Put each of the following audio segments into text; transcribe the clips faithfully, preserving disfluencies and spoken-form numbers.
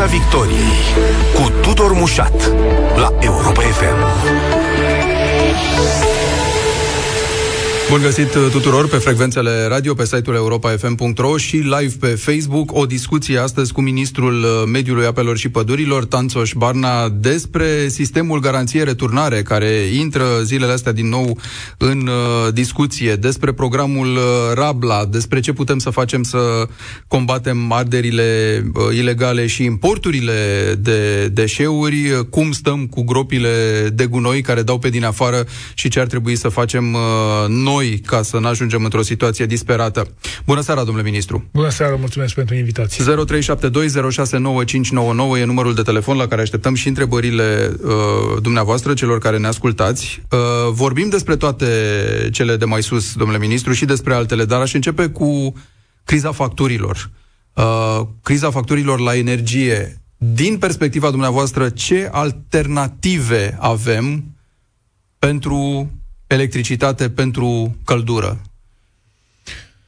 Piața Victoriei cu Tudor Mușat la Europa F M. Bun găsit tuturor pe frecvențele radio, pe site-ul europa f m punct r o și live pe Facebook. O discuție astăzi cu ministrul Mediului, Apelor și Pădurilor, Tánczos Barna, despre sistemul Garanției Returnare, care intră zilele astea din nou în uh, discuție, despre programul Rabla, despre ce putem să facem să combatem arderile uh, ilegale și importurile de deșeuri, cum stăm cu gropile de gunoi care dau pe din afară și ce ar trebui să facem uh, noi ca să n-ajungem într-o situație disperată. Bună seara, domnule ministru! Bună seara, mulțumesc pentru invitație! zero trei șapte doi zero șase nouă cinci nouă nouă e numărul de telefon la care așteptăm și întrebările uh, dumneavoastră, celor care ne ascultați. Uh, vorbim despre toate cele de mai sus, domnule ministru, și despre altele, dar aș începe cu criza facturilor. Uh, criza facturilor la energie. Din perspectiva dumneavoastră, ce alternative avem pentru electricitate, pentru căldură?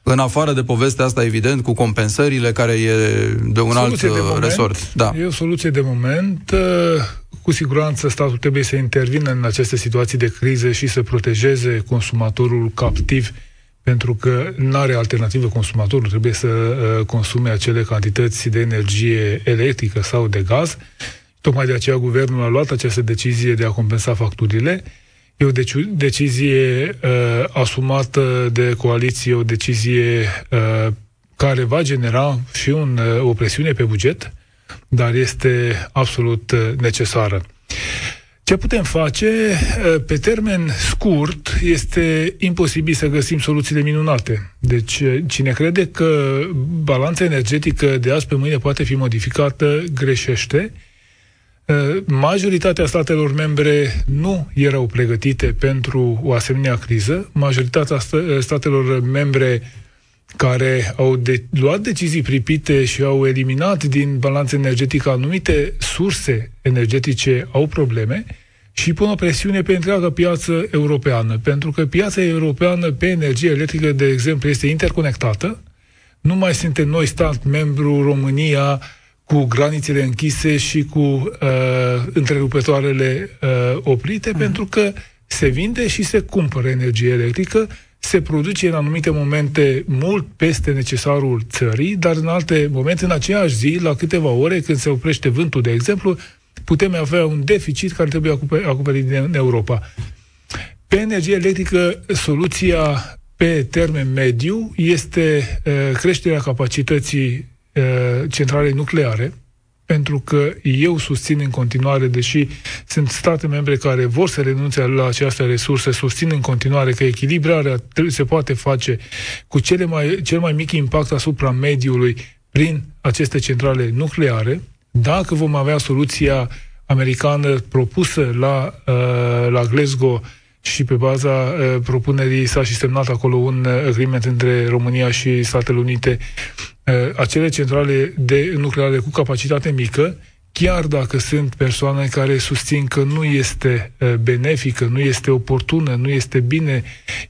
În afară de povestea asta, evident, cu compensările, care e de un soluție alt de moment, resort. Da. E o soluție de moment. Cu siguranță statul trebuie să intervină în aceste situații de criză și să protejeze consumatorul captiv, pentru că n-are alternativă consumatorul. Trebuie să consume acele cantități de energie electrică sau de gaz. Tocmai de aceea guvernul a luat această decizie de a compensa facturile. E o deci- decizie uh, asumată de coaliție, o decizie uh, care va genera și un, uh, o presiune pe buget, dar este absolut uh, necesară. Ce putem face? Uh, pe termen scurt este imposibil să găsim soluțiile minunate. Deci uh, cine crede că balanța energetică de azi pe mâine poate fi modificată, greșește. Majoritatea statelor membre nu erau pregătite pentru o asemenea criză. Majoritatea statelor membre care au de- luat decizii pripite și au eliminat din balanța energetică anumite surse energetice au probleme și pun o presiune pe întreaga piață europeană, pentru că piața europeană pe energie electrică, de exemplu, este interconectată. Nu mai suntem noi stat membru, România, cu granițele închise și cu uh, întrerupătoarele uh, oprite, uh-huh. pentru că se vinde și se cumpără energie electrică, se produce în anumite momente mult peste necesarul țării, dar în alte momente, în aceeași zi, la câteva ore, când se oprește vântul, de exemplu, putem avea un deficit care trebuie acoperit în Europa. Pe energie electrică, soluția pe termen mediu este uh, creșterea capacității centrale nucleare, pentru că eu susțin în continuare, deși sunt state membre care vor să renunțe la această resursă, susțin în continuare că echilibrarea se poate face cu cele mai, cel mai mic impact asupra mediului prin aceste centrale nucleare. Dacă vom avea soluția americană propusă la, la Glasgow și pe baza propunerii s-a și semnat acolo un agreement între România și Statele Unite, acele centrale de nucleare cu capacitate mică, chiar dacă sunt persoane care susțin că nu este benefică, nu este oportună, nu este bine,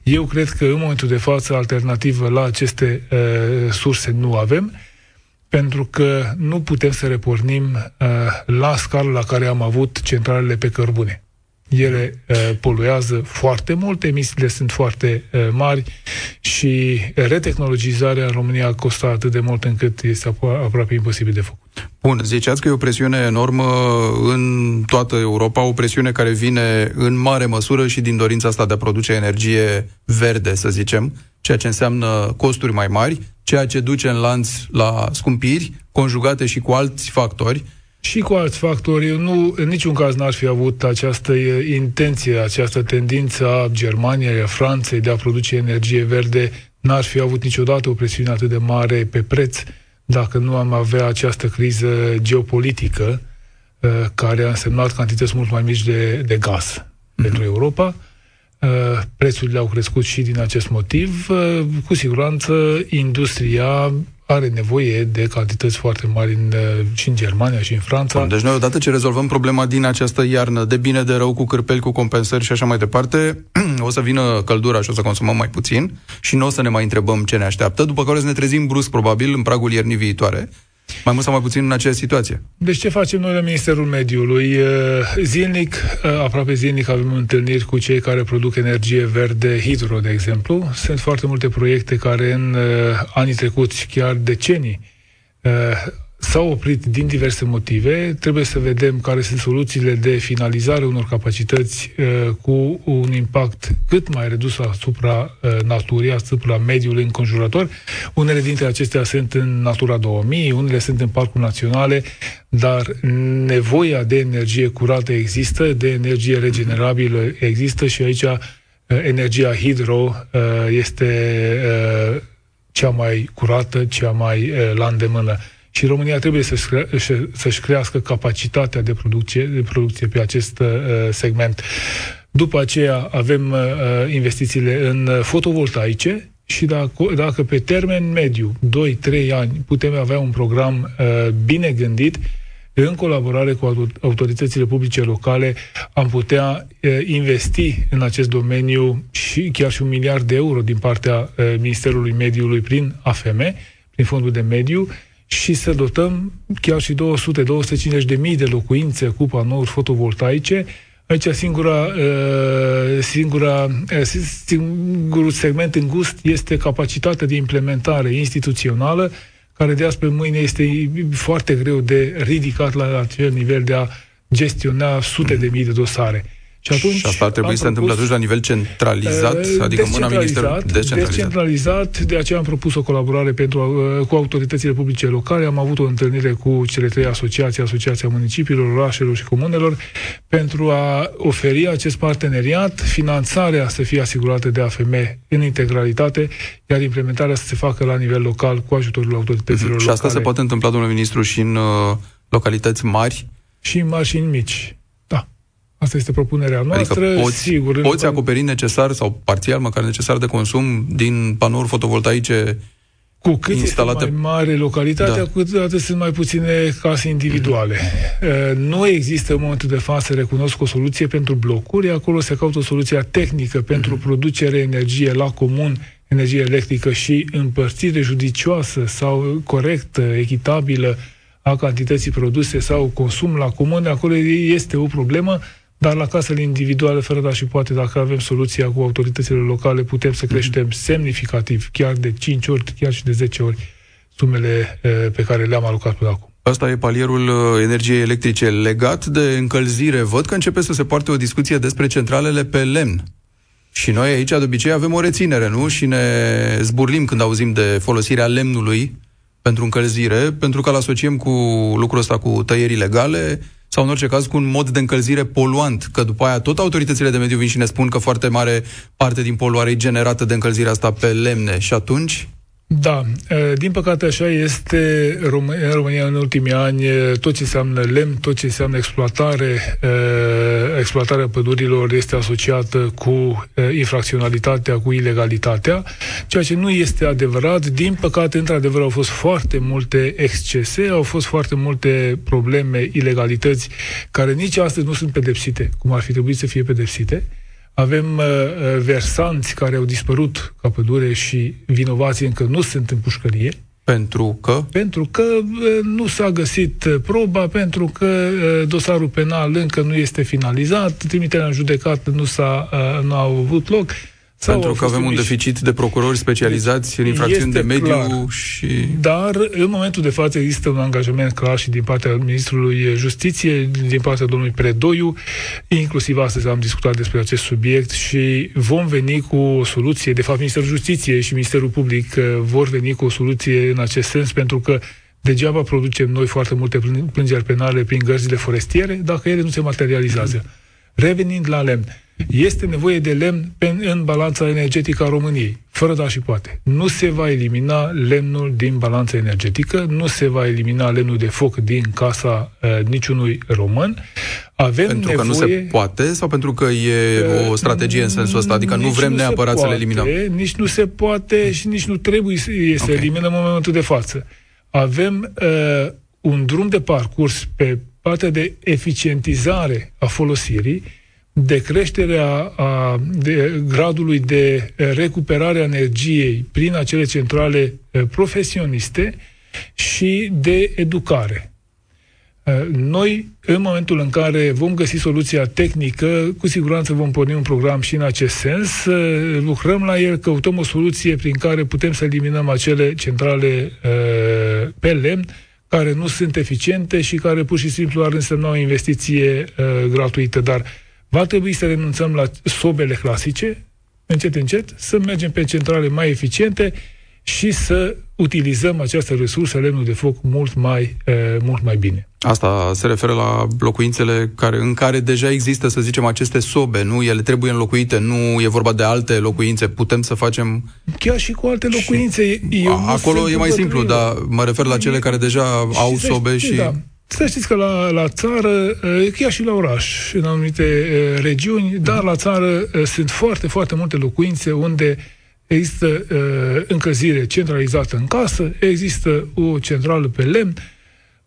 eu cred că în momentul de față alternativă la aceste uh, surse nu avem, pentru că nu putem să repornim uh, la scară la care am avut centralele pe cărbune. Ele uh, poluează foarte mult, emisiile sunt foarte uh, mari și retehnologizarea în România a costat atât de mult încât este apro- aproape imposibil de făcut. Bun, ziceați că e o presiune enormă în toată Europa, o presiune care vine în mare măsură și din dorința asta de a produce energie verde, să zicem, ceea ce înseamnă costuri mai mari, ceea ce duce în lanț la scumpiri, conjugate și cu alți factori. Și cu alți factori, eu nu, în niciun caz n-ar fi avut această intenție, această tendință a Germaniei, a Franței de a produce energie verde, n-ar fi avut niciodată o presiune atât de mare pe preț dacă nu am avea această criză geopolitică care a însemnat cantități mult mai mici de, de gaz mm-hmm. pentru Europa. Prețurile au crescut și din acest motiv. Cu siguranță, industria are nevoie de cantități foarte mari în, și în Germania și în Franța. Bun, deci noi odată ce rezolvăm problema din această iarnă, de bine, de rău, cu cârpeli, cu compensări și așa mai departe, o să vină căldura și o să consumăm mai puțin și nu o să ne mai întrebăm ce ne așteaptă, după care o să ne trezim brusc, probabil, în pragul iernii viitoare mai mult sau mai puțin în aceeași situație. Deci ce facem noi la Ministerul Mediului? Zilnic, aproape zilnic, avem întâlniri cu cei care produc energie verde hidro, de exemplu. Sunt foarte multe proiecte care în anii trecuți, chiar decenii, s-au oprit din diverse motive. Trebuie să vedem care sunt soluțiile de finalizare unor capacități cu un impact cât mai redus asupra naturii, asupra mediului înconjurător. Unele dintre acestea sunt în Natura două mii, unele sunt în Parcuri Naționale, dar nevoia de energie curată există, de energie regenerabilă există și aici energia hidro este cea mai curată, cea mai la îndemână. Și România trebuie să-și, cre- să-și crească capacitatea de producție, de producție pe acest uh, segment. După aceea avem uh, investițiile în fotovoltaice și dacă, dacă pe termen mediu, doi trei ani, putem avea un program uh, bine gândit, în colaborare cu autoritățile publice locale, am putea uh, investi în acest domeniu și chiar și un miliard de euro din partea uh, Ministerului Mediului prin A F M, prin Fondul de Mediu, și să dotăm chiar și două sute - două sute cincizeci de mii de locuințe cu panouri fotovoltaice. Aici singura, singura, singurul segment îngust este capacitatea de implementare instituțională, care de azi pe mâine este foarte greu de ridicat la acel nivel de a gestiona sute de mii de dosare. Și, atunci, și asta ar trebui să se întâmple atunci la nivel centralizat, adică mâna Ministerului decentralizat. Decentralizat, de aceea am propus o colaborare pentru, cu autoritățile publice locale, am avut o întâlnire cu cele trei asociații, Asociația Municipiilor, Orașelor și Comunelor, pentru a oferi acest parteneriat, finanțarea să fie asigurată de A F M în integralitate, iar implementarea să se facă la nivel local cu ajutorul autorităților locale. Și asta se poate întâmpla, domnule ministru, și în uh, localități mari? Și în mari și în mici. Asta este propunerea noastră. Adică poți, sigur, poți acoperi necesar sau parțial, măcar necesar de consum din panouri fotovoltaice cu cât instalate... este mai mare localitatea, da. Cu atât sunt mai puține case individuale. Mm-hmm. Nu există în momentul de față, recunosc, o soluție pentru blocuri. Acolo se caută soluția tehnică pentru mm-hmm. producere energie la comun, energie electrică și împărțire judicioasă sau corectă, echitabilă a cantității produse sau consum la comun. Acolo este o problemă. Dar la casele individuale, fără da și poate, dacă avem soluția cu autoritățile locale, putem să creștem semnificativ, chiar de cinci ori, chiar și de zece ori, sumele pe care le-am alocat până acum. Asta e palierul energiei electrice. Legat de încălzire, văd că începe să se poarte o discuție despre centralele pe lemn. Și noi aici, de obicei, avem o reținere, nu? Și ne zburlim când auzim de folosirea lemnului pentru încălzire, pentru că îl asociem cu lucrul ăsta, cu tăieri ilegale, sau în orice caz cu un mod de încălzire poluant, că după aia tot autoritățile de mediu vin și ne spun că foarte mare parte din poluare e generată de încălzirea asta pe lemne. Și atunci? Da, din păcate așa este în România în ultimii ani, tot ce înseamnă lemn, tot ce înseamnă exploatare, exploatarea pădurilor este asociată cu infracționalitatea, cu ilegalitatea, ceea ce nu este adevărat. Din păcate, într-adevăr, au fost foarte multe excese, au fost foarte multe probleme, ilegalități, care nici astăzi nu sunt pedepsite, cum ar fi trebuit să fie pedepsite. Avem uh, versanți care au dispărut ca pădure și vinovații încă nu sunt în pușcărie. Pentru că? Pentru că uh, nu s-a găsit proba, pentru că uh, dosarul penal încă nu este finalizat, trimiterea în judecată nu, s-a, uh, nu a avut loc. Sau pentru că avem miș... un deficit de procurori specializați în infracțiuni de mediu clar, și... Dar, în momentul de față, există un angajament clar și din partea Ministrului Justiției, din partea domnului Predoiu, inclusiv astăzi am discutat despre acest subiect și vom veni cu o soluție. De fapt, Ministerul Justiției și Ministerul Public vor veni cu o soluție în acest sens, pentru că degeaba producem noi foarte multe plângeri penale prin gărzile forestiere, dacă ele nu se materializează. Revenind la lemn, este nevoie de lemn în balanța energetică a României, fără da și poate. Nu se va elimina lemnul din balanța energetică, nu se va elimina lemnul de foc din casa uh, niciunui român. Avem pentru nevoie... că nu se poate sau pentru că e uh, o strategie în sensul ăsta? Adică nu vrem nu neapărat poate, să le eliminăm. Nici nu se poate și nici nu trebuie să okay. eliminăm în momentul de față. Avem uh, un drum de parcurs pe partea de eficientizare a folosirii, de creșterea a, de gradului de recuperare a energiei prin acele centrale profesioniste și de educare. Noi, în momentul în care vom găsi soluția tehnică, cu siguranță vom porni un program și în acest sens, lucrăm la el, căutăm o soluție prin care putem să eliminăm acele centrale pe lemn care nu sunt eficiente și care pur și simplu ar însemna o investiție gratuită. Dar va trebui să renunțăm la sobele clasice, încet, încet, să mergem pe centrale mai eficiente și să utilizăm această resursă, lemnul de foc, mult mai, e, mult mai bine. Asta se referă la locuințele care, în care deja există, să zicem, aceste sobe, nu? Ele trebuie înlocuite, nu e vorba de alte locuințe, putem să facem... Chiar și cu alte locuințe. Și... Eu acolo e mai simplu, eu. Dar mă refer la cele care deja și au sobe știți, și... Da. Să știți că la, la țară, chiar și la oraș, în anumite e, regiuni, da. Dar la țară e, sunt foarte, foarte multe locuințe unde există uh, încălzire centralizată în casă, există o centrală pe lemn.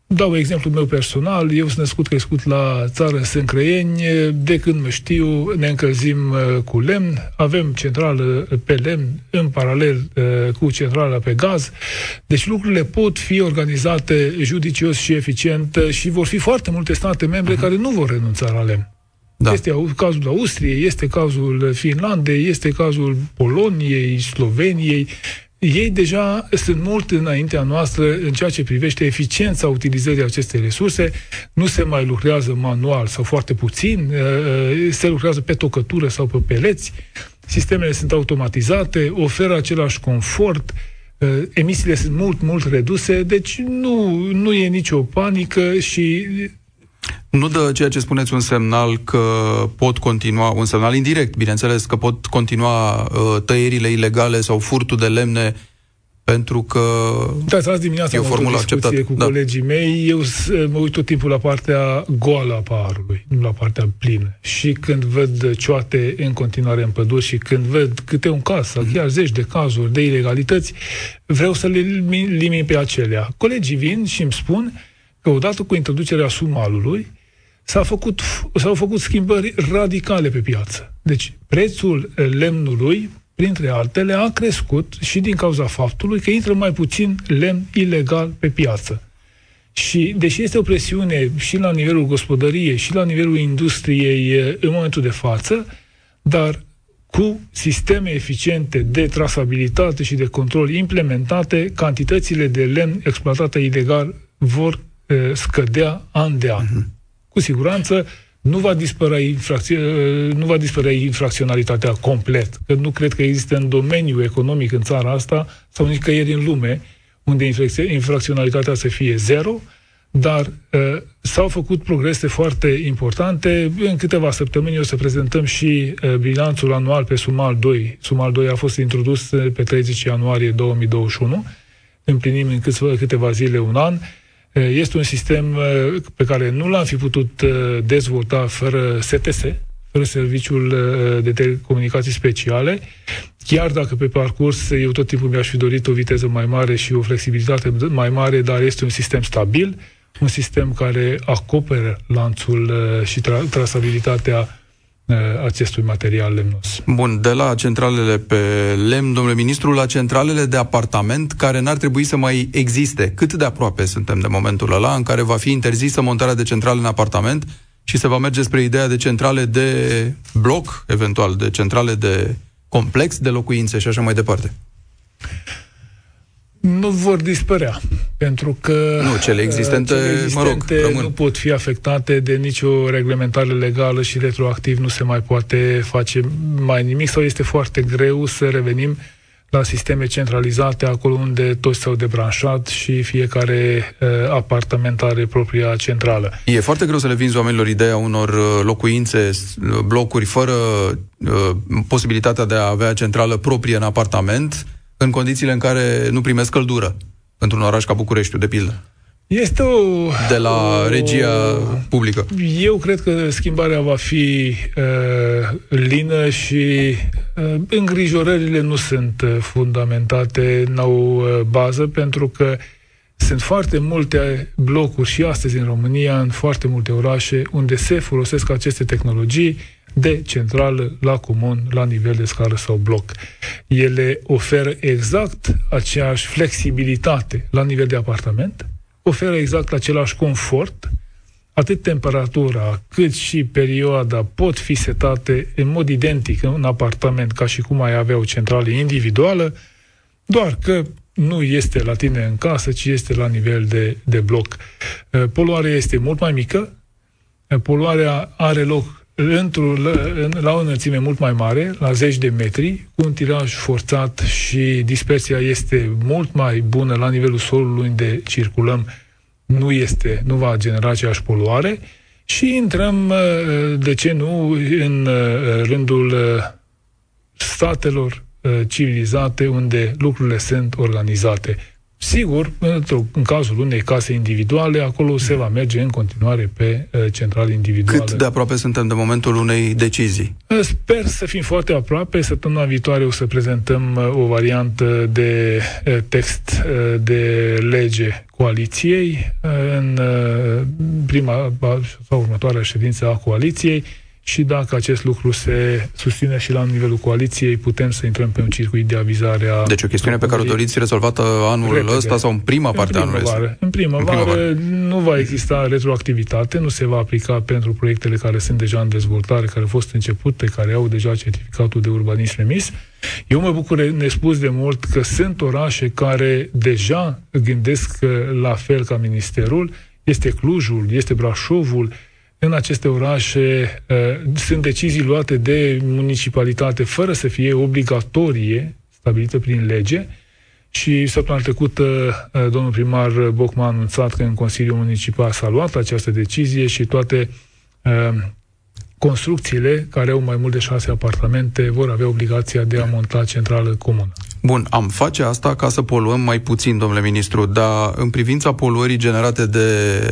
Dau exemplul meu personal, eu sunt născut, crescut la țară, în Sâncrăieni, de când mă știu ne încălzim uh, cu lemn, avem centrală pe lemn în paralel uh, cu centrala pe gaz, deci lucrurile pot fi organizate judicios și eficient și vor fi foarte multe state membre uh-huh. care nu vor renunța la lemn. Da. Este cazul Austriei, este cazul Finlandei, este cazul Poloniei, Sloveniei. Ei deja sunt mult înaintea noastră în ceea ce privește eficiența utilizării acestei resurse. Nu se mai lucrează manual sau foarte puțin, se lucrează pe tocătură sau pe peleți. Sistemele sunt automatizate, oferă același confort, emisiile sunt mult, mult reduse, deci nu, nu e nicio panică și... Nu dă ceea ce spuneți un semnal că pot continua, un semnal indirect, bineînțeles, că pot continua uh, tăierile ilegale sau furtul de lemne, pentru că da, azi dimineața e o formulă acceptată. Cu da. Colegii mei, eu mă uit tot timpul la partea goală a paharului, nu la partea plină. Și când văd cioate în continuare în păduri și când văd câte un caz, mm-hmm. chiar zeci de cazuri de ilegalități, vreau să le limin pe acelea. Colegii vin și îmi spun că odată cu introducerea sumalului, S-a făcut, s-au făcut schimbări radicale pe piață. Deci prețul lemnului, printre altele, a crescut și din cauza faptului că intră mai puțin lemn ilegal pe piață. Și deși este o presiune și la nivelul gospodăriei și la nivelul industriei în momentul de față, dar cu sisteme eficiente de trasabilitate și de control implementate, cantitățile de lemn exploatate ilegal vor scădea an de an. Mm-hmm. Cu siguranță nu va dispărea infracțio- nu va dispărea infracționalitatea complet. Că nu cred că există în domeniul economic în țara asta sau nicăieri în lume unde infracționalitatea să fie zero, dar uh, s-au făcut progrese foarte importante. În câteva săptămâni o să prezentăm și uh, bilanțul anual pe Sumal doi. Sumal doi a fost introdus pe treizeci ianuarie două mii douăzeci și unu. Împlinim în câțiva, câteva zile un an. Este un sistem pe care nu l-am fi putut dezvolta fără S T S, fără Serviciul de Telecomunicații Speciale, chiar dacă pe parcurs eu tot timpul mi-aș fi dorit o viteză mai mare și o flexibilitate mai mare, dar este un sistem stabil, un sistem care acoperă lanțul și tra- trasabilitatea acestui material lemnos. Bun, de la centralele pe lemn, domnule ministru, la centralele de apartament care n-ar trebui să mai existe. Cât de aproape suntem de momentul ăla în care va fi interzisă montarea de centrale în apartament și se va merge spre ideea de centrale de bloc, eventual, de centrale de complex, de locuințe și așa mai departe? Nu vor dispărea, pentru că nu, cele existente, cele existente mă rog, nu pot fi afectate de nicio reglementare legală și retroactiv nu se mai poate face mai nimic sau este foarte greu să revenim la sisteme centralizate acolo unde toți s-au debranșat și fiecare uh, apartament are propria centrală. E foarte greu să le vinzi oamenilor ideea unor locuințe, blocuri, fără uh, posibilitatea de a avea centrală proprie în apartament, în condițiile în care nu primesc căldură într-un oraș ca Bucureștiul, de pildă. Este o... De la o... regia publică. Eu cred că schimbarea va fi uh, lină și uh, îngrijorările nu sunt fundamentate, n-au uh, bază, pentru că sunt foarte multe blocuri și astăzi în România, în foarte multe orașe, unde se folosesc aceste tehnologii, de centrală la comun, la nivel de scară sau bloc. Ele oferă exact aceeași flexibilitate la nivel de apartament, oferă exact același confort, atât temperatura cât și perioada pot fi setate în mod identic în apartament, ca și cum ai avea o centrală individuală, doar că nu este la tine în casă, ci este la nivel de, de bloc. Poluarea este mult mai mică, poluarea are loc la o înălțime mult mai mare, la zeci de metri, cu un tiraj forțat și dispersia este mult mai bună la nivelul solului unde circulăm, nu, este, nu va genera aceeași poluare și intrăm, de ce nu, în rândul statelor civilizate unde lucrurile sunt organizate. Sigur, în cazul unei case individuale, acolo se va merge în continuare pe centrale individuale. Cât de aproape suntem de momentul unei decizii? Sper să fim foarte aproape. Săptămâna viitoare o să prezentăm o variantă de text de lege coaliției în prima sau următoarea ședință a coaliției. Și dacă acest lucru se susține și la nivelul coaliției, putem să intrăm pe un circuit de avizare a... Deci o chestiune pe care o doriți rezolvată anul repede. Ăsta sau în prima în parte a anului ăsta? În primăvară nu va exista retroactivitate, nu se va aplica pentru proiectele care sunt deja în dezvoltare, care au fost începute, care au deja certificatul de urbanism emis. Eu mă bucur nespus de mult că sunt orașe care deja gândesc la fel ca ministerul. Este Clujul, este Brașovul. În aceste orașe uh, sunt decizii luate de municipalitate fără să fie obligatorie, stabilită prin lege, și săptămâna trecută uh, domnul primar Bocman a anunțat că în Consiliul Municipal s-a luat această decizie și toate uh, construcțiile care au mai mult de șase apartamente vor avea obligația de a monta centrală comună. Bun, am face asta ca să poluăm mai puțin, domnule ministru, dar în privința poluării generate de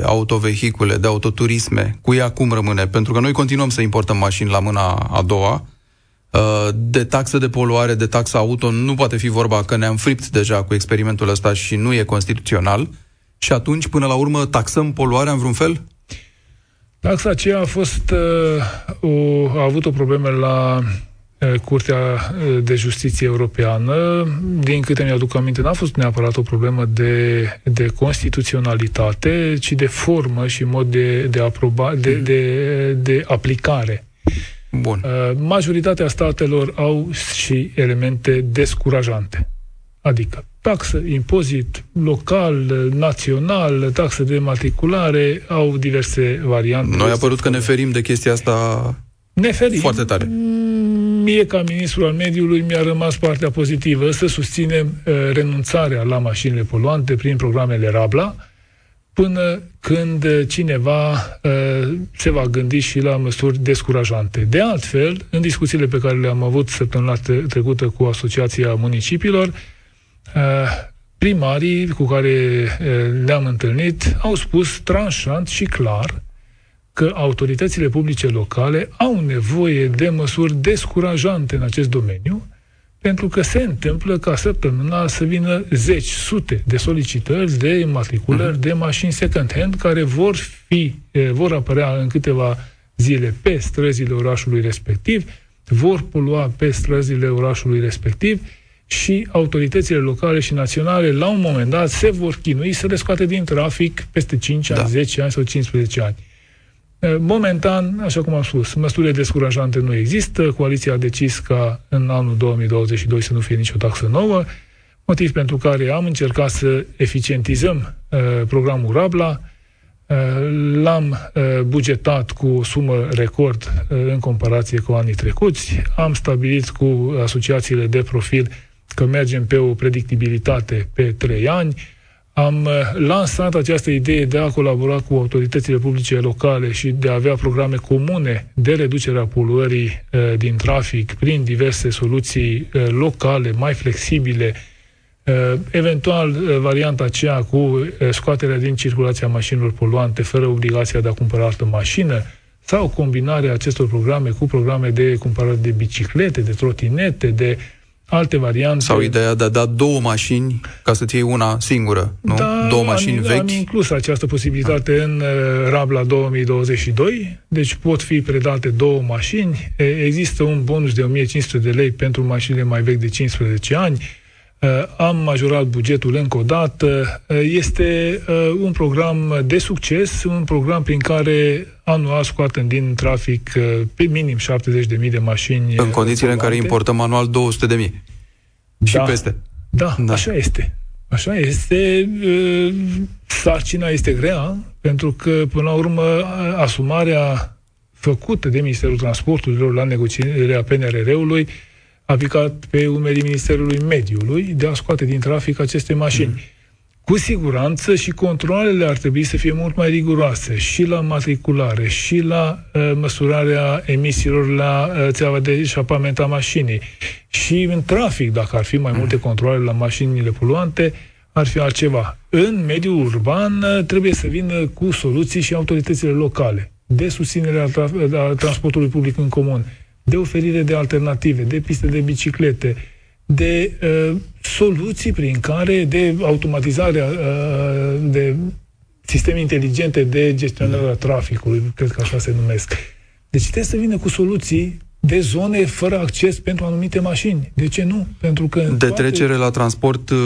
autovehicule, de autoturisme, cu ea cum rămâne? Pentru că noi continuăm să importăm mașini la mâna a doua. De taxă de poluare, de taxa auto, nu poate fi vorba, că ne-am fript deja cu experimentul ăsta și nu e constituțional. Și atunci, până la urmă, taxăm poluarea în vreun fel? Taxa aceea a fost, o, a avut o problemă la Curtea de Justiție Europeană. Din câte mi-aduc aminte, n-a fost neapărat o problemă de, de constituționalitate, ci de formă și mod de, de, aproba, de, de, de aplicare. Bun. Majoritatea statelor au și elemente descurajante. Adică taxă, impozit, local, național, taxă de matriculare, au diverse variante. Noi a părut că ne ferim de chestia asta ne ferim. Foarte tare. Mie, ca ministru al mediului, mi-a rămas partea pozitivă, să susținem uh, renunțarea la mașinile poluante prin programele Rabla, până când cineva uh, se va gândi și la măsuri descurajante. De altfel, în discuțiile pe care le-am avut săptămâna trecută cu Asociația Municipiilor, primarii cu care ne-am întâlnit au spus tranșant și clar că autoritățile publice locale au nevoie de măsuri descurajante în acest domeniu, pentru că se întâmplă ca săptămâna să vină zeci, sute de solicitări de matriculări de mașini second-hand care vor fi, vor apărea în câteva zile pe străzile orașului respectiv, vor polua pe străzile orașului respectiv și autoritățile locale și naționale la un moment dat se vor chinui să le scoate din trafic peste cinci ani, da. zece ani sau cincisprezece ani. Momentan, așa cum am spus, măsurile descurajante nu există, coaliția a decis ca în anul două mii douăzeci și doi să nu fie nicio taxă nouă, motiv pentru care am încercat să eficientizăm uh, programul Rabla, uh, l-am uh, bugetat cu o sumă record uh, în comparație cu anii trecuți, am stabilit cu asociațiile de profil că mergem pe o predictibilitate pe trei ani, am lansat această idee de a colabora cu autoritățile publice locale și de a avea programe comune de reducere a poluării uh, din trafic prin diverse soluții uh, locale, mai flexibile, uh, eventual uh, varianta aceea cu uh, scoaterea din circulația mașinilor poluante fără obligația de a cumpăra altă mașină sau combinarea acestor programe cu programe de cumpărare de biciclete, de trotinete, de alte variante. Sau ideea de a da două mașini ca să-ți iei una singură, nu? Da, două mașini am, vechi. Am inclus această posibilitate da. în Rabla două mii douăzeci și doi, deci pot fi predate două mașini. Există un bonus de o mie cinci sute de lei pentru mașinile mai vechi de cincisprezece ani. Am majorat bugetul încă o dată. Este un program de succes, un program prin care anual scoatem din trafic pe minim șaptezeci de mii de mașini. În condițiile în care importăm anual două sute de mii. Și peste. Da, da, așa este. Așa este. Sarcina este grea, pentru că, până la urmă, asumarea făcută de Ministerul Transporturilor la negocierea P N R R-ului a picat pe umerii Ministerului Mediului de a scoate din trafic aceste mașini. Mm. Cu siguranță și controalele ar trebui să fie mult mai riguroase și la matriculare, și la uh, măsurarea emisiilor la uh, țeava de șapament a mașinii. Și în trafic, dacă ar fi mai multe controale la mașinile poluante, ar fi altceva. În mediul urban uh, trebuie să vină cu soluții și autoritățile locale de susținere a, traf- a transportului public în comun, de oferire de alternative, de piste de biciclete, de uh, soluții prin care, de automatizarea, uh, de sisteme inteligente de gestionarea traficului, cred că așa se numesc. Deci trebuie să vină cu soluții de zone fără acces pentru anumite mașini. De ce nu? Pentru că de toate... trecere la transport uh,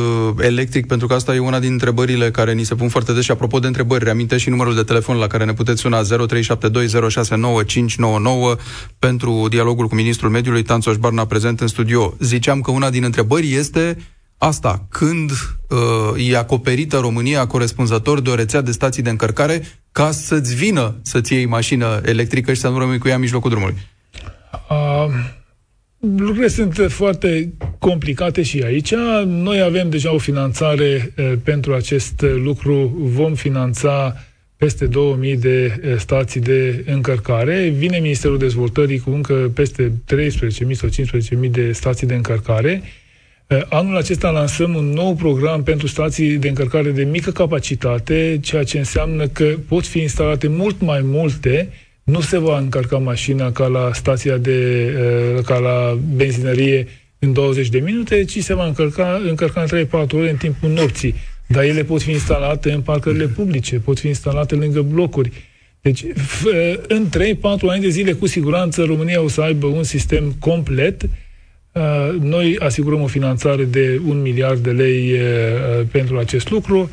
electric, pentru că asta e una din întrebările care ni se pun foarte des. Și apropo de întrebări, reamintesc și numărul de telefon la care ne puteți suna, zero trei șapte doi zero șase nouă cinci nouă nouă, pentru dialogul cu ministrul mediului Tánczos Barna, prezent în studio. Ziceam că una din întrebări este asta: când uh, e acoperită România corespunzător de o rețea de stații de încărcare ca să-ți vină să-ți iei mașină electrică și să nu rămâi cu ea în mijlocul drumului? Uh, lucrurile sunt foarte complicate și aici. Noi avem deja o finanțare uh, pentru acest lucru. Vom finanța peste două mii de uh, stații de încărcare. Vine Ministerul Dezvoltării cu încă peste treisprezece mii sau cincisprezece mii de stații de încărcare. Uh, anul acesta lansăm un nou program pentru stații de încărcare de mică capacitate, ceea ce înseamnă că pot fi instalate mult mai multe. Nu se va încărca mașina ca la stația de, ca la benzinărie în douăzeci de minute, ci se va încărca, încărca în trei-patru ore în timpul nopții. Dar ele pot fi instalate în parcările publice, pot fi instalate lângă blocuri. Deci, în trei-patru ani de zile, cu siguranță, România o să aibă un sistem complet. Noi asigurăm o finanțare de un miliard de lei pentru acest lucru.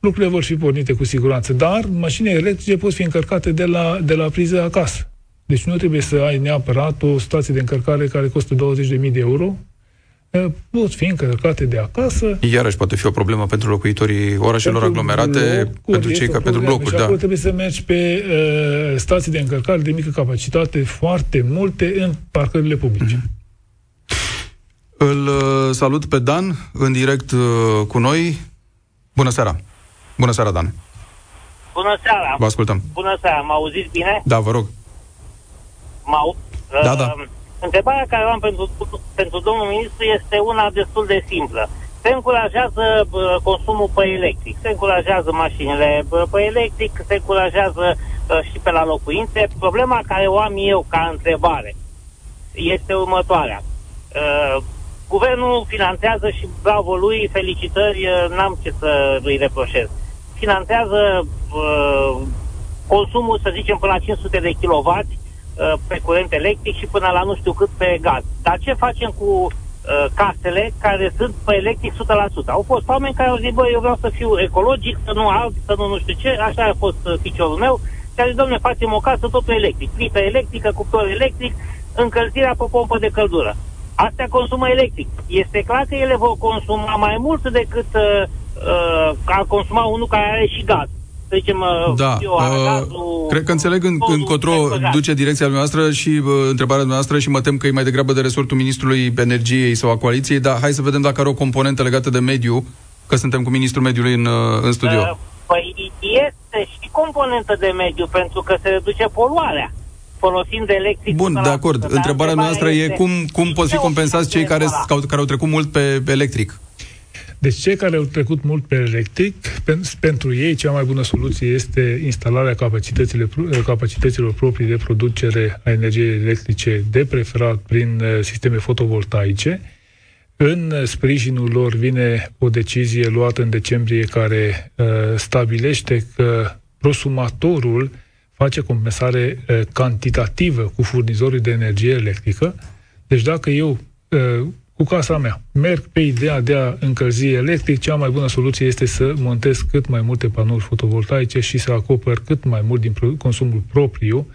Lucrurile vor fi pornite cu siguranță, dar mașinile electrice pot fi încărcate de la, de la priză acasă. Deci nu trebuie să ai neapărat o stație de încărcare care costă douăzeci de mii de euro. Pot fi încărcate de acasă. Iarăși poate fi o problemă pentru locuitorii orașelor pentru aglomerate, locuri, pentru cei ca pentru blocuri. Și acolo da. trebuie să mergi pe uh, stații de încărcare de mică capacitate, foarte multe, în parcările publice. Mm-hmm. Îl salut pe Dan, în direct uh, cu noi. Bună seara! Bună seara, Dan. Bună seara. Vă ascultăm. Bună seara. M-auziți bine? Da, vă rog. M-au... Da, uh, da. Întrebarea care o am pentru, pentru domnul ministru este una destul de simplă. Se încurajează uh, consumul pe electric, se încurajează mașinile pe electric, se încurajează uh, și pe la locuințe. Problema care o am eu ca întrebare este următoarea. Uh, guvernul finanțează și bravo lui, felicitări, uh, n-am ce să îi reproșez. Finanțează uh, consumul, să zicem, până la cinci sute de kilowați uh, pe curent electric și până la nu știu cât pe gaz. Dar ce facem cu uh, casele care sunt pe electric o sută la sută? Au fost oameni care au zis, bă, eu vreau să fiu ecologic, să nu alb, să nu nu știu ce, așa a fost uh, ficiorul meu, care zice, dom'le, facem o casă totul electric, plită electrică, cuptor electric, încălzirea pe pompă de căldură. Astea consumă electric. Este clar că ele vor consuma mai mult decât... Uh, Uh, a consuma unul care are și gaz. Să zicem, da. eu, uh, gazul, cred că înțeleg în, încotro duce direcția noastră și uh, întrebarea noastră și mă tem că e mai degrabă de resortul Ministrului Energiei sau a Coaliției, dar hai să vedem dacă are o componentă legată de mediu, că suntem cu Ministrul Mediului în, în studio. Uh, păi este și componentă de mediu, pentru că se reduce poluarea folosind electric. Bun, de acord. Întrebarea, întrebarea noastră este, e cum, cum pot fi compensați cei care, care au trecut mult pe electric. Deci cei care au trecut mult pe electric, pen, pentru ei cea mai bună soluție este instalarea capacităților proprii de producere a energiei electrice, de preferat prin uh, sisteme fotovoltaice. În sprijinul lor vine o decizie luată în decembrie care uh, stabilește că prosumatorul face compensare uh, cantitativă cu furnizorii de energie electrică. Deci dacă eu, uh, cu casa mea, merg pe ideea de a încălzi electric, cea mai bună soluție este să montez cât mai multe panouri fotovoltaice și să acoper cât mai mult din consumul propriu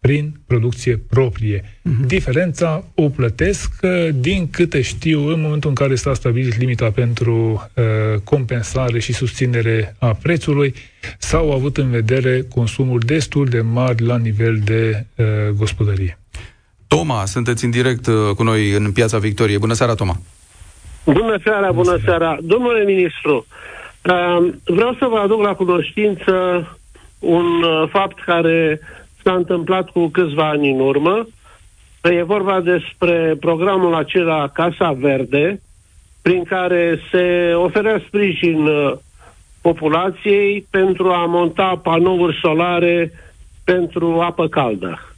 prin producție proprie. Uh-huh. Diferența o plătesc din câte știu în momentul în care s-a stabilit limita pentru uh, compensare și susținere a prețului, s-au avut în vedere consumuri destul de mari la nivel de uh, gospodărie. Toma, sunteți în direct cu noi în Piața Victoriei. Bună seara, Toma! Bună seara, bună, bună seara. seara! Domnule ministru, uh, vreau să vă aduc la cunoștință un uh, fapt care s-a întâmplat cu câțiva ani în urmă. E vorba despre programul acela Casa Verde, prin care se oferea sprijin populației pentru a monta panouri solare pentru apă caldă.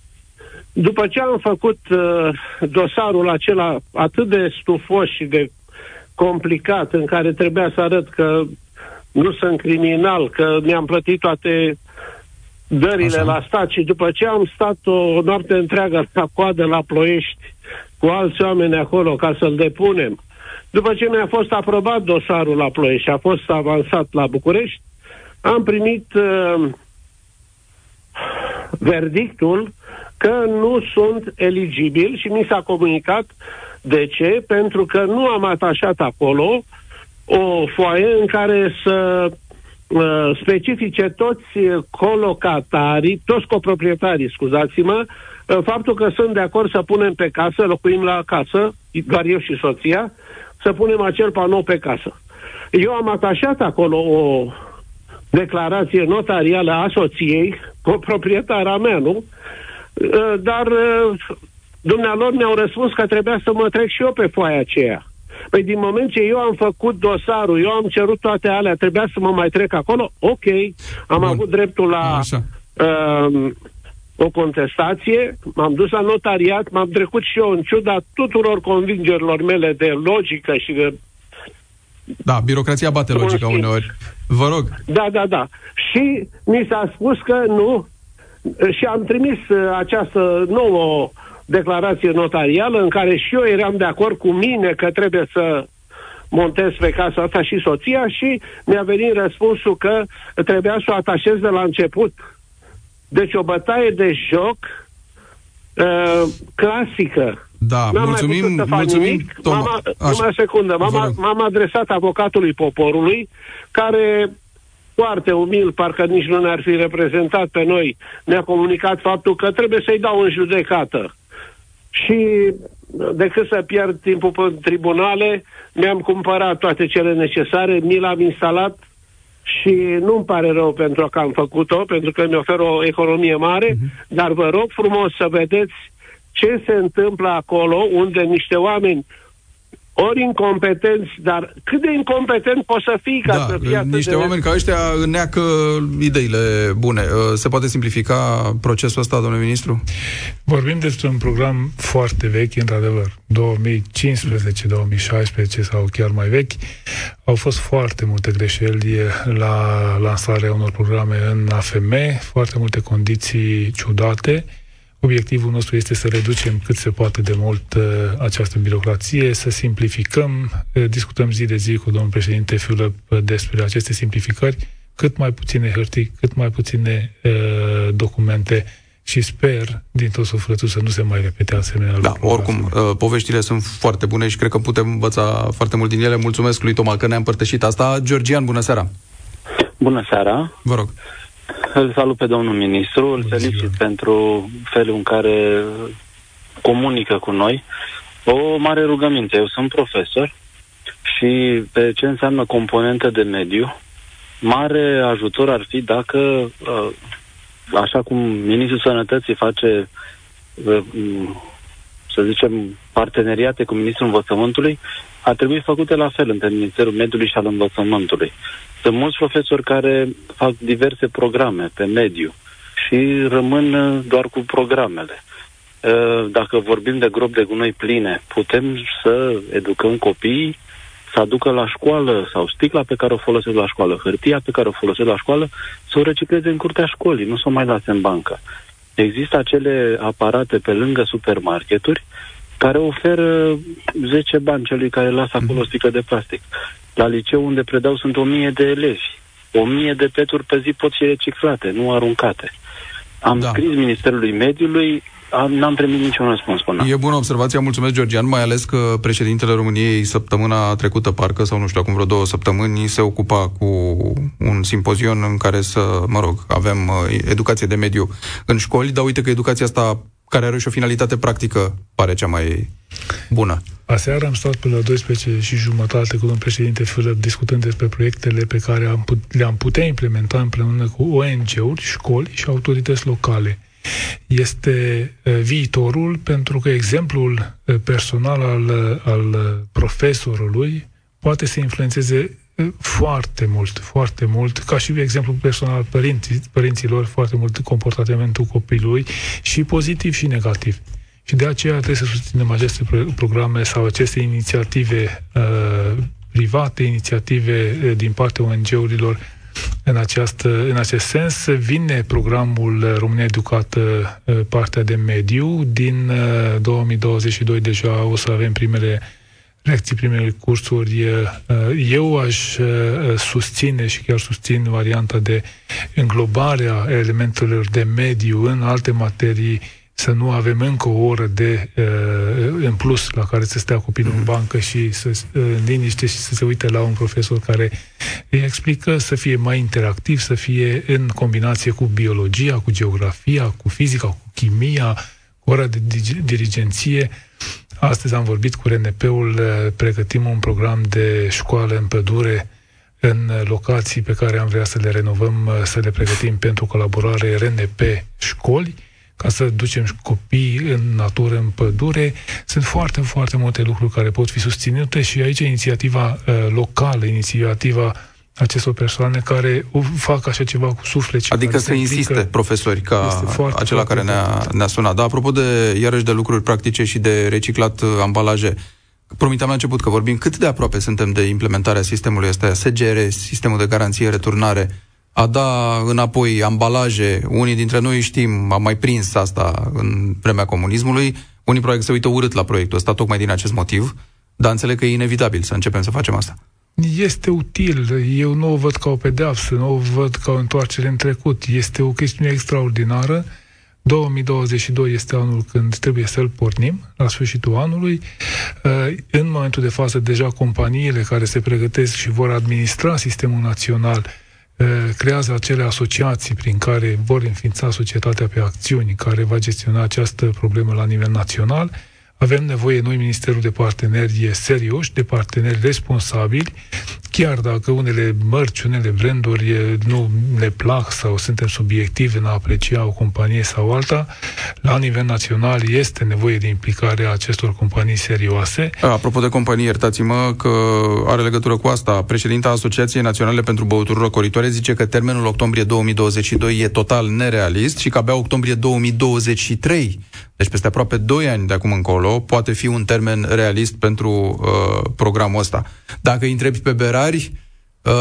După ce am făcut dosarul acela atât de stufos și de complicat, în care trebuia să arăt că nu sunt criminal, că mi-am plătit toate dările la stat, și după ce am stat o, o noapte întreagă la coadă la Ploiești cu alți oameni acolo ca să-l depunem, după ce mi-a fost aprobat dosarul la Ploiești și a fost avansat la București, am primit uh, verdictul că nu sunt eligibil și mi s-a comunicat de ce, pentru că nu am atașat acolo o foaie în care să specifice toți colocatarii, toți coproprietarii, scuzați-mă, faptul că sunt de acord să punem pe casă, locuim la casă, doar eu și soția, să punem acel panou pe casă. Eu am atașat acolo o declarație notarială a soției, coproprietara mea, nu? Dar dumnealor mi-au răspuns că trebuia să mă trec și eu pe foaia aceea. Păi din moment ce eu am făcut dosarul, eu am cerut toate alea, trebuia să mă mai trec acolo, ok, am Bun. avut dreptul la uh, o contestație, m-am dus la notariat, m-am trecut și eu în ciuda tuturor convingerilor mele de logică și de... Da, birocrația bate logica uneori. Vă rog. Da, da, da. Și mi s-a spus că nu, și am trimis această nouă declarație notarială în care și eu eram de acord cu mine că trebuie să montez pe casa asta și soția, și mi-a venit răspunsul că trebuia să o atașez de la început. Deci o bătaie de joc uh, clasică. Da, N-am mulțumim, mai mulțumim, Toma. Numai secundă, m-am, m-am adresat avocatului poporului, care foarte umil, parcă nici nu ne-ar fi reprezentat pe noi, ne-a comunicat faptul că trebuie să-i dau în judecată. Și decât să pierd timpul pe tribunale, mi-am cumpărat toate cele necesare, mi l-am instalat și nu-mi pare rău pentru că am făcut-o, pentru că mi oferă o economie mare, mm-hmm. dar vă rog frumos să vedeți ce se întâmplă acolo, unde niște oameni ori incompetenți, dar cât de incompetent poți să fii ca da, să fii atât niște de oameni ca ăștia neacă ideile bune. Se poate simplifica procesul ăsta, domnule ministru? Vorbim despre un program foarte vechi, într-adevăr. două mii cincisprezece, două mii șaisprezece sau chiar mai vechi. Au fost foarte multe greșeli la lansarea unor programe în A F M, foarte multe condiții ciudate. Obiectivul nostru este să reducem cât se poate de mult uh, această birocrație, să simplificăm, uh, discutăm zi de zi cu domnul președinte Philip uh, despre aceste simplificări, cât mai puține hârtii, cât mai puține uh, documente, și sper din tot sufletul să nu se mai repete asemenea da, lucruri. Oricum, uh, poveștile sunt foarte bune și cred că putem învăța foarte mult din ele. Mulțumesc lui Toma că ne-a împărtășit asta. Georgian, bună seara! Bună seara! Vă rog! Îl salut pe domnul ministru, îl felicit pentru felul în care comunică cu noi. O mare rugăminte, eu sunt profesor și pe ce înseamnă componentă de mediu, mare ajutor ar fi dacă, așa cum Ministrul Sănătății face, să zicem, parteneriate cu Ministrul Învățământului, ar trebui făcute la fel între Ministerul Mediului și al Învățământului. Sunt mulți profesori care fac diverse programe pe mediu și rămân doar cu programele. dacă vorbim de gropi de gunoi pline, putem să educăm copiii să aducă la școală, sau sticla pe care o folosesc la școală, hârtia pe care o folosesc la școală, să o recicleze în curtea școlii, nu să o mai lase în bancă. Există acele aparate pe lângă supermarketuri care oferă zece bani celui care lasă acolo sticlă de plastic. La liceu unde predau sunt o mie de elevi. o mie de peturi pe zi pot fi reciclate, nu aruncate. Am da. scris Ministerului Mediului, am, n-am primit niciun răspuns până. E bună observația, mulțumesc, Georgian, mai ales că președintele României săptămâna trecută, parcă, sau nu știu, acum vreo două săptămâni, se ocupa cu un simpozion în care să, mă rog, avem educație de mediu în școli, dar uite că educația asta, care are și o finalitate practică, pare cea mai bună. Aseară am stat până la douăsprezece și jumătate cu domnul președinte Philip, discutând despre proiectele pe care am put- le-am putea implementa împreună cu O N G-uri, școli și autorități locale. Este viitorul, pentru că exemplul personal al, al profesorului poate să influențeze foarte mult, foarte mult, ca și exemplu personal părinții, părinților, foarte mult comportamentul copilului, și pozitiv și negativ. Și de aceea trebuie să susținem aceste programe sau aceste inițiative uh, private, inițiative uh, din partea O N G-urilor în, această, în acest sens. Vine programul România Educată, uh, partea de mediu, din uh, două mii douăzeci și doi deja o să avem primele reacții, primele cursuri. Eu aș susține și chiar susțin varianta de înglobare a elementelor de mediu în alte materii, să nu avem încă o oră de în plus la care să stea copilul în bancă și să în liniște și să se uite la un profesor care îi explică, să fie mai interactiv, să fie în combinație cu biologia, cu geografia, cu fizica, cu chimia, cu ora de dirigenție. Astăzi am vorbit cu R N P-ul, pregătim un program de școală în pădure, în locații pe care am vrea să le renovăm, să le pregătim pentru colaborare R N P-școli, ca să ducem copiii în natură, în pădure. Sunt foarte, foarte multe lucruri care pot fi susținute și aici inițiativa locală, inițiativa acestor persoane care fac așa ceva cu suflet. Adică să insiste profesori ca acela care ne-a, ne-a sunat. Dar apropo de, iarăși, de lucruri practice și de reciclat ambalaje, promiteam la început că vorbim cât de aproape suntem de implementarea sistemului ăsta, S G R, sistemul de garanție returnare, a da înapoi ambalaje. Unii dintre noi știm, am mai prins asta în vremea comunismului, unii probabil se uită urât la proiectul ăsta, tocmai din acest motiv, dar înțeleg că e inevitabil să începem să facem asta. Este util, eu nu o văd ca o pedeapsă, nu o văd ca o întoarcere în trecut, este o chestiune extraordinară. două mii douăzeci și doi este anul când trebuie să-l pornim, la sfârșitul anului. În momentul de față, deja companiile care se pregătesc și vor administra sistemul național creează acele asociații prin care vor înființa societatea pe acțiuni, care va gestiona această problemă la nivel național. Avem nevoie noi, Ministerul, de parteneri serioși, de parteneri responsabili, chiar dacă unele mărci, unele branduri nu ne plac sau suntem subiectivi în a aprecia o companie sau alta, la nivel național este nevoie de implicarea acestor companii serioase. Apropo de companii, iertați-mă că are legătură cu asta. Președinta Asociației Naționale pentru Băuturi Răcoritoare zice că termenul octombrie două mii douăzeci și doi e total nerealist și că abia octombrie două mii douăzeci și trei, deci peste aproape doi ani de acum încolo, poate fi un termen realist pentru uh, programul ăsta. Dacă îi întrebi pe berari, uh,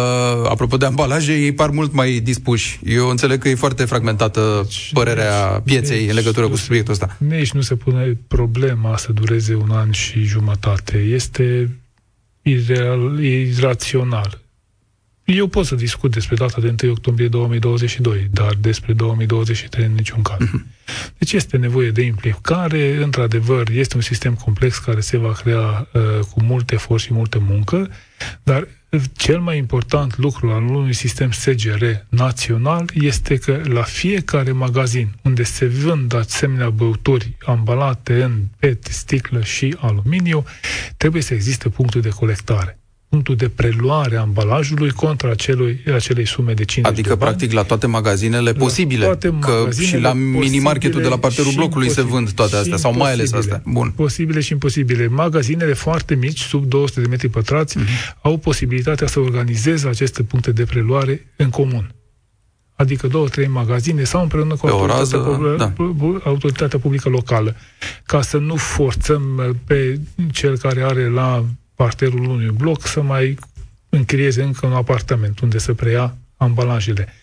apropo de ambalaje, ei par mult mai dispuși. Eu înțeleg că e foarte fragmentată deci, părerea deci, pieței deci, în legătură cu subiectul ăsta. Nici nu se pune problema să dureze un an și jumătate. Este ireal, irațional. Eu pot să discut despre data de întâi octombrie două mii douăzeci și doi, dar despre două mii douăzeci și trei în niciun caz. Deci este nevoie de implicare, într-adevăr, este un sistem complex care se va crea uh, cu mult efort și multă muncă, dar cel mai important lucru al unui sistem S G R național este că la fiecare magazin unde se vând asemenea băuturi ambalate în P E T, sticlă și aluminiu, trebuie să existe punctul de colectare, punctul de preluare a ambalajului contra acelui, acelei sume de cincizeci de bani. Adică, practic, la toate magazinele la posibile, toate magazinele, că și la minimarketul de la parterul blocului se vând toate astea, sau mai ales astea. Bun. Posibile și imposibile. Magazinele foarte mici, sub două sute de metri pătrați, mm-hmm. au posibilitatea să organizeze aceste puncte de preluare în comun. adică două, trei magazine sau împreună cu autoritatea, publică, da. autoritatea publică locală, ca să nu forțăm pe cel care are la parterul unui bloc să mai închirieze încă un apartament unde să preia ambalajele.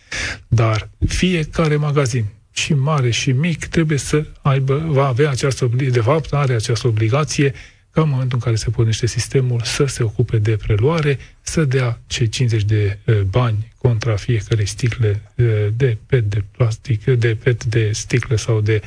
Dar fiecare magazin, și mare și mic, trebuie să aibă, va avea această obligație, de fapt are această obligație, ca în momentul în care se pornește sistemul, să se ocupe de preluare, să dea cei cincizeci de bani contra fiecare sticle de P E T de plastic, de P E T de sticle sau de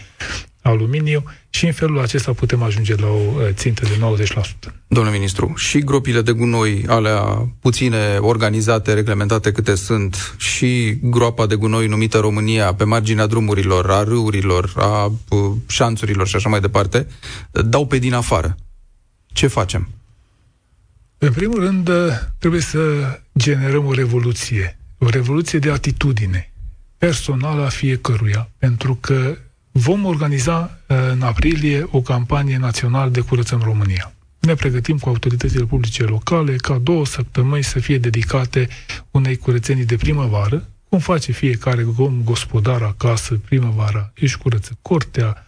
aluminiu, și în felul acesta putem ajunge la o țintă de nouăzeci la sută. Domnule ministru, și gropile de gunoi, alea puține organizate, reglementate câte sunt, și groapa de gunoi numită România, pe marginea drumurilor, a râurilor, a șanțurilor și așa mai departe, dau pe din afară. Ce facem? În primul rând, trebuie să generăm o revoluție. O revoluție de atitudine personală a fiecăruia, pentru că vom organiza în aprilie o campanie națională de Curățăm România. Ne pregătim cu autoritățile publice locale ca două săptămâni să fie dedicate unei curățenii de primăvară, cum face fiecare om gospodar acasă primăvara. Își curăță cortea,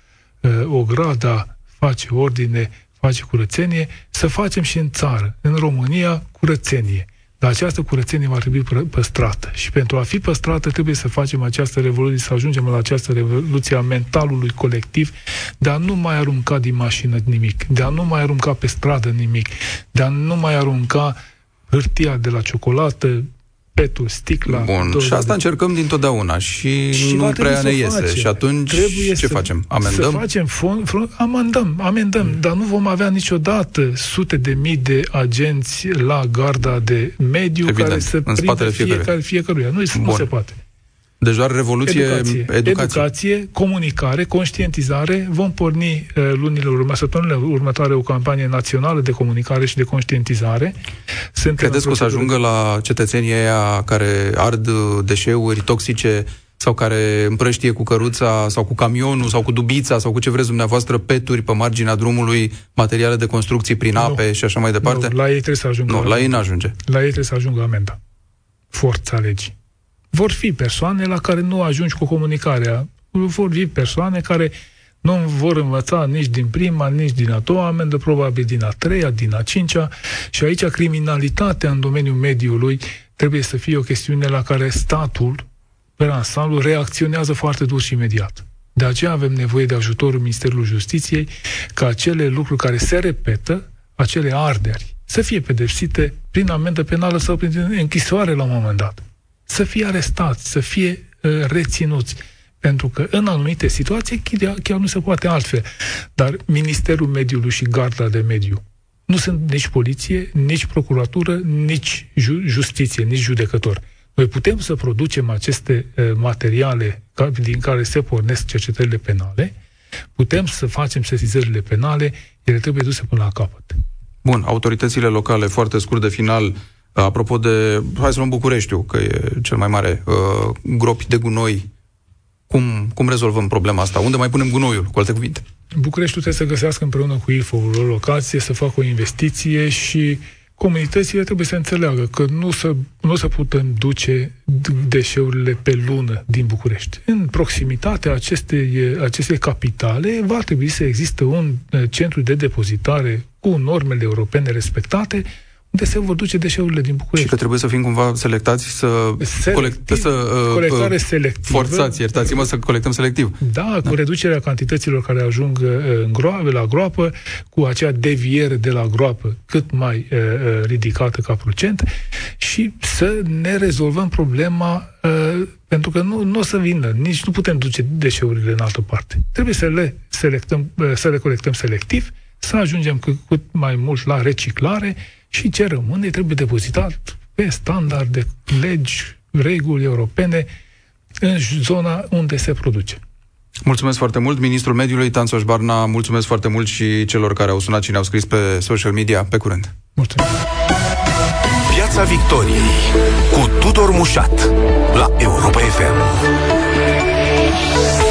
ograda, face ordine, face curățenie, să facem și în țară, în România, curățenie. Dar această curățenie va trebui păstrată. Și pentru a fi păstrată trebuie să facem această revoluție, să ajungem la această revoluție a mentalului colectiv, de a nu mai arunca din mașină nimic, de a nu mai arunca pe stradă nimic, de a nu mai arunca hârtia de la ciocolată, petul, sticla... Bun, și asta de... încercăm dintotdeauna și, și nu prea ne iese. Facem. Și atunci trebuie ce să, facem? Amendăm? Să facem fond, front, amendăm, amendăm, mm. dar nu vom avea niciodată sute de mii de agenți la Garda de Mediu, evident, care să prindă fiecare, fiecăruia. Nu, nu se poate. Deci doar revoluție, educație. educație. Educație, comunicare, conștientizare. Vom porni lunile urmă, săptămânile următoare o campanie națională de comunicare și de conștientizare. Suntem Credeți că o să ajungă la cetățenii aia care ard deșeuri toxice sau care împrăștie cu căruța sau cu camionul sau cu dubița sau cu ce vreți dumneavoastră peturi pe marginea drumului, materiale de construcții prin nu. ape și așa mai departe? Nu, la ei trebuie să ajungă. Nu, la, la ei n-ajunge. La ei trebuie să ajungă amenda. Forța legii. Vor fi persoane la care nu ajungi cu comunicarea. Vor fi persoane care nu vor învăța nici din prima, nici din a doua amendă, probabil din a treia, din a cincea. Și aici criminalitatea în domeniul mediului trebuie să fie o chestiune la care statul, pe ansamblu, reacționează foarte dur și imediat. De aceea avem nevoie de ajutorul Ministerului Justiției ca acele lucruri care se repetă, acele arderi, să fie pedepsite prin amendă penală sau prin închisoare la un moment dat. Să fie arestați, să fie uh, reținuți. Pentru că în anumite situații chiar nu se poate altfel. Dar Ministerul Mediului și Garda de Mediu nu sunt nici poliție, nici procuratură, nici ju- justiție, nici judecător. Noi putem să producem aceste uh, materiale ca, din care se pornesc cercetările penale, putem să facem sesizările penale, ele trebuie duse până la capăt. Bun, autoritățile locale, foarte scurt de final, apropo de, hai să luăm Bucureștiul, că e cel mai mare, uh, gropi de gunoi, cum, cum rezolvăm problema asta? Unde mai punem gunoiul, cu alte cuvinte? Bucureștiul trebuie să găsească împreună cu I F-ul o locație, să facă o investiție și comunitățile trebuie să înțeleagă că nu se, nu se putem duce deșeurile pe lună din București. În proximitatea acestei, acestei capitale va trebui să existe un centru de depozitare cu normele europene respectate, unde se vor duce deșeurile din București. Și că trebuie să fim cumva selectați, să colectăm, să uh, colectare selectivă. Forțați, iertați-mă, să colectăm selectiv. Da, da, cu reducerea cantităților care ajung în groapă, la groapă, cu acea deviere de la groapă cât mai uh, ridicată ca procent, și să ne rezolvăm problema, uh, pentru că nu, nu o să vină, nici nu putem duce deșeurile în altă parte. Trebuie să le selectăm, uh, să le colectăm selectiv, să ajungem cât, cât mai mult la reciclare. Și ce rămâne trebuie depozitat pe standarde, legi, reguli europene în zona unde se produce. Mulțumesc foarte mult, ministrul mediului Tánczos Barna, mulțumesc foarte mult și celor care au sunat și ne-au scris pe social media. Pe curând! Mulțumesc! Piața Victoriei cu Tudor Mușat la Europa F M.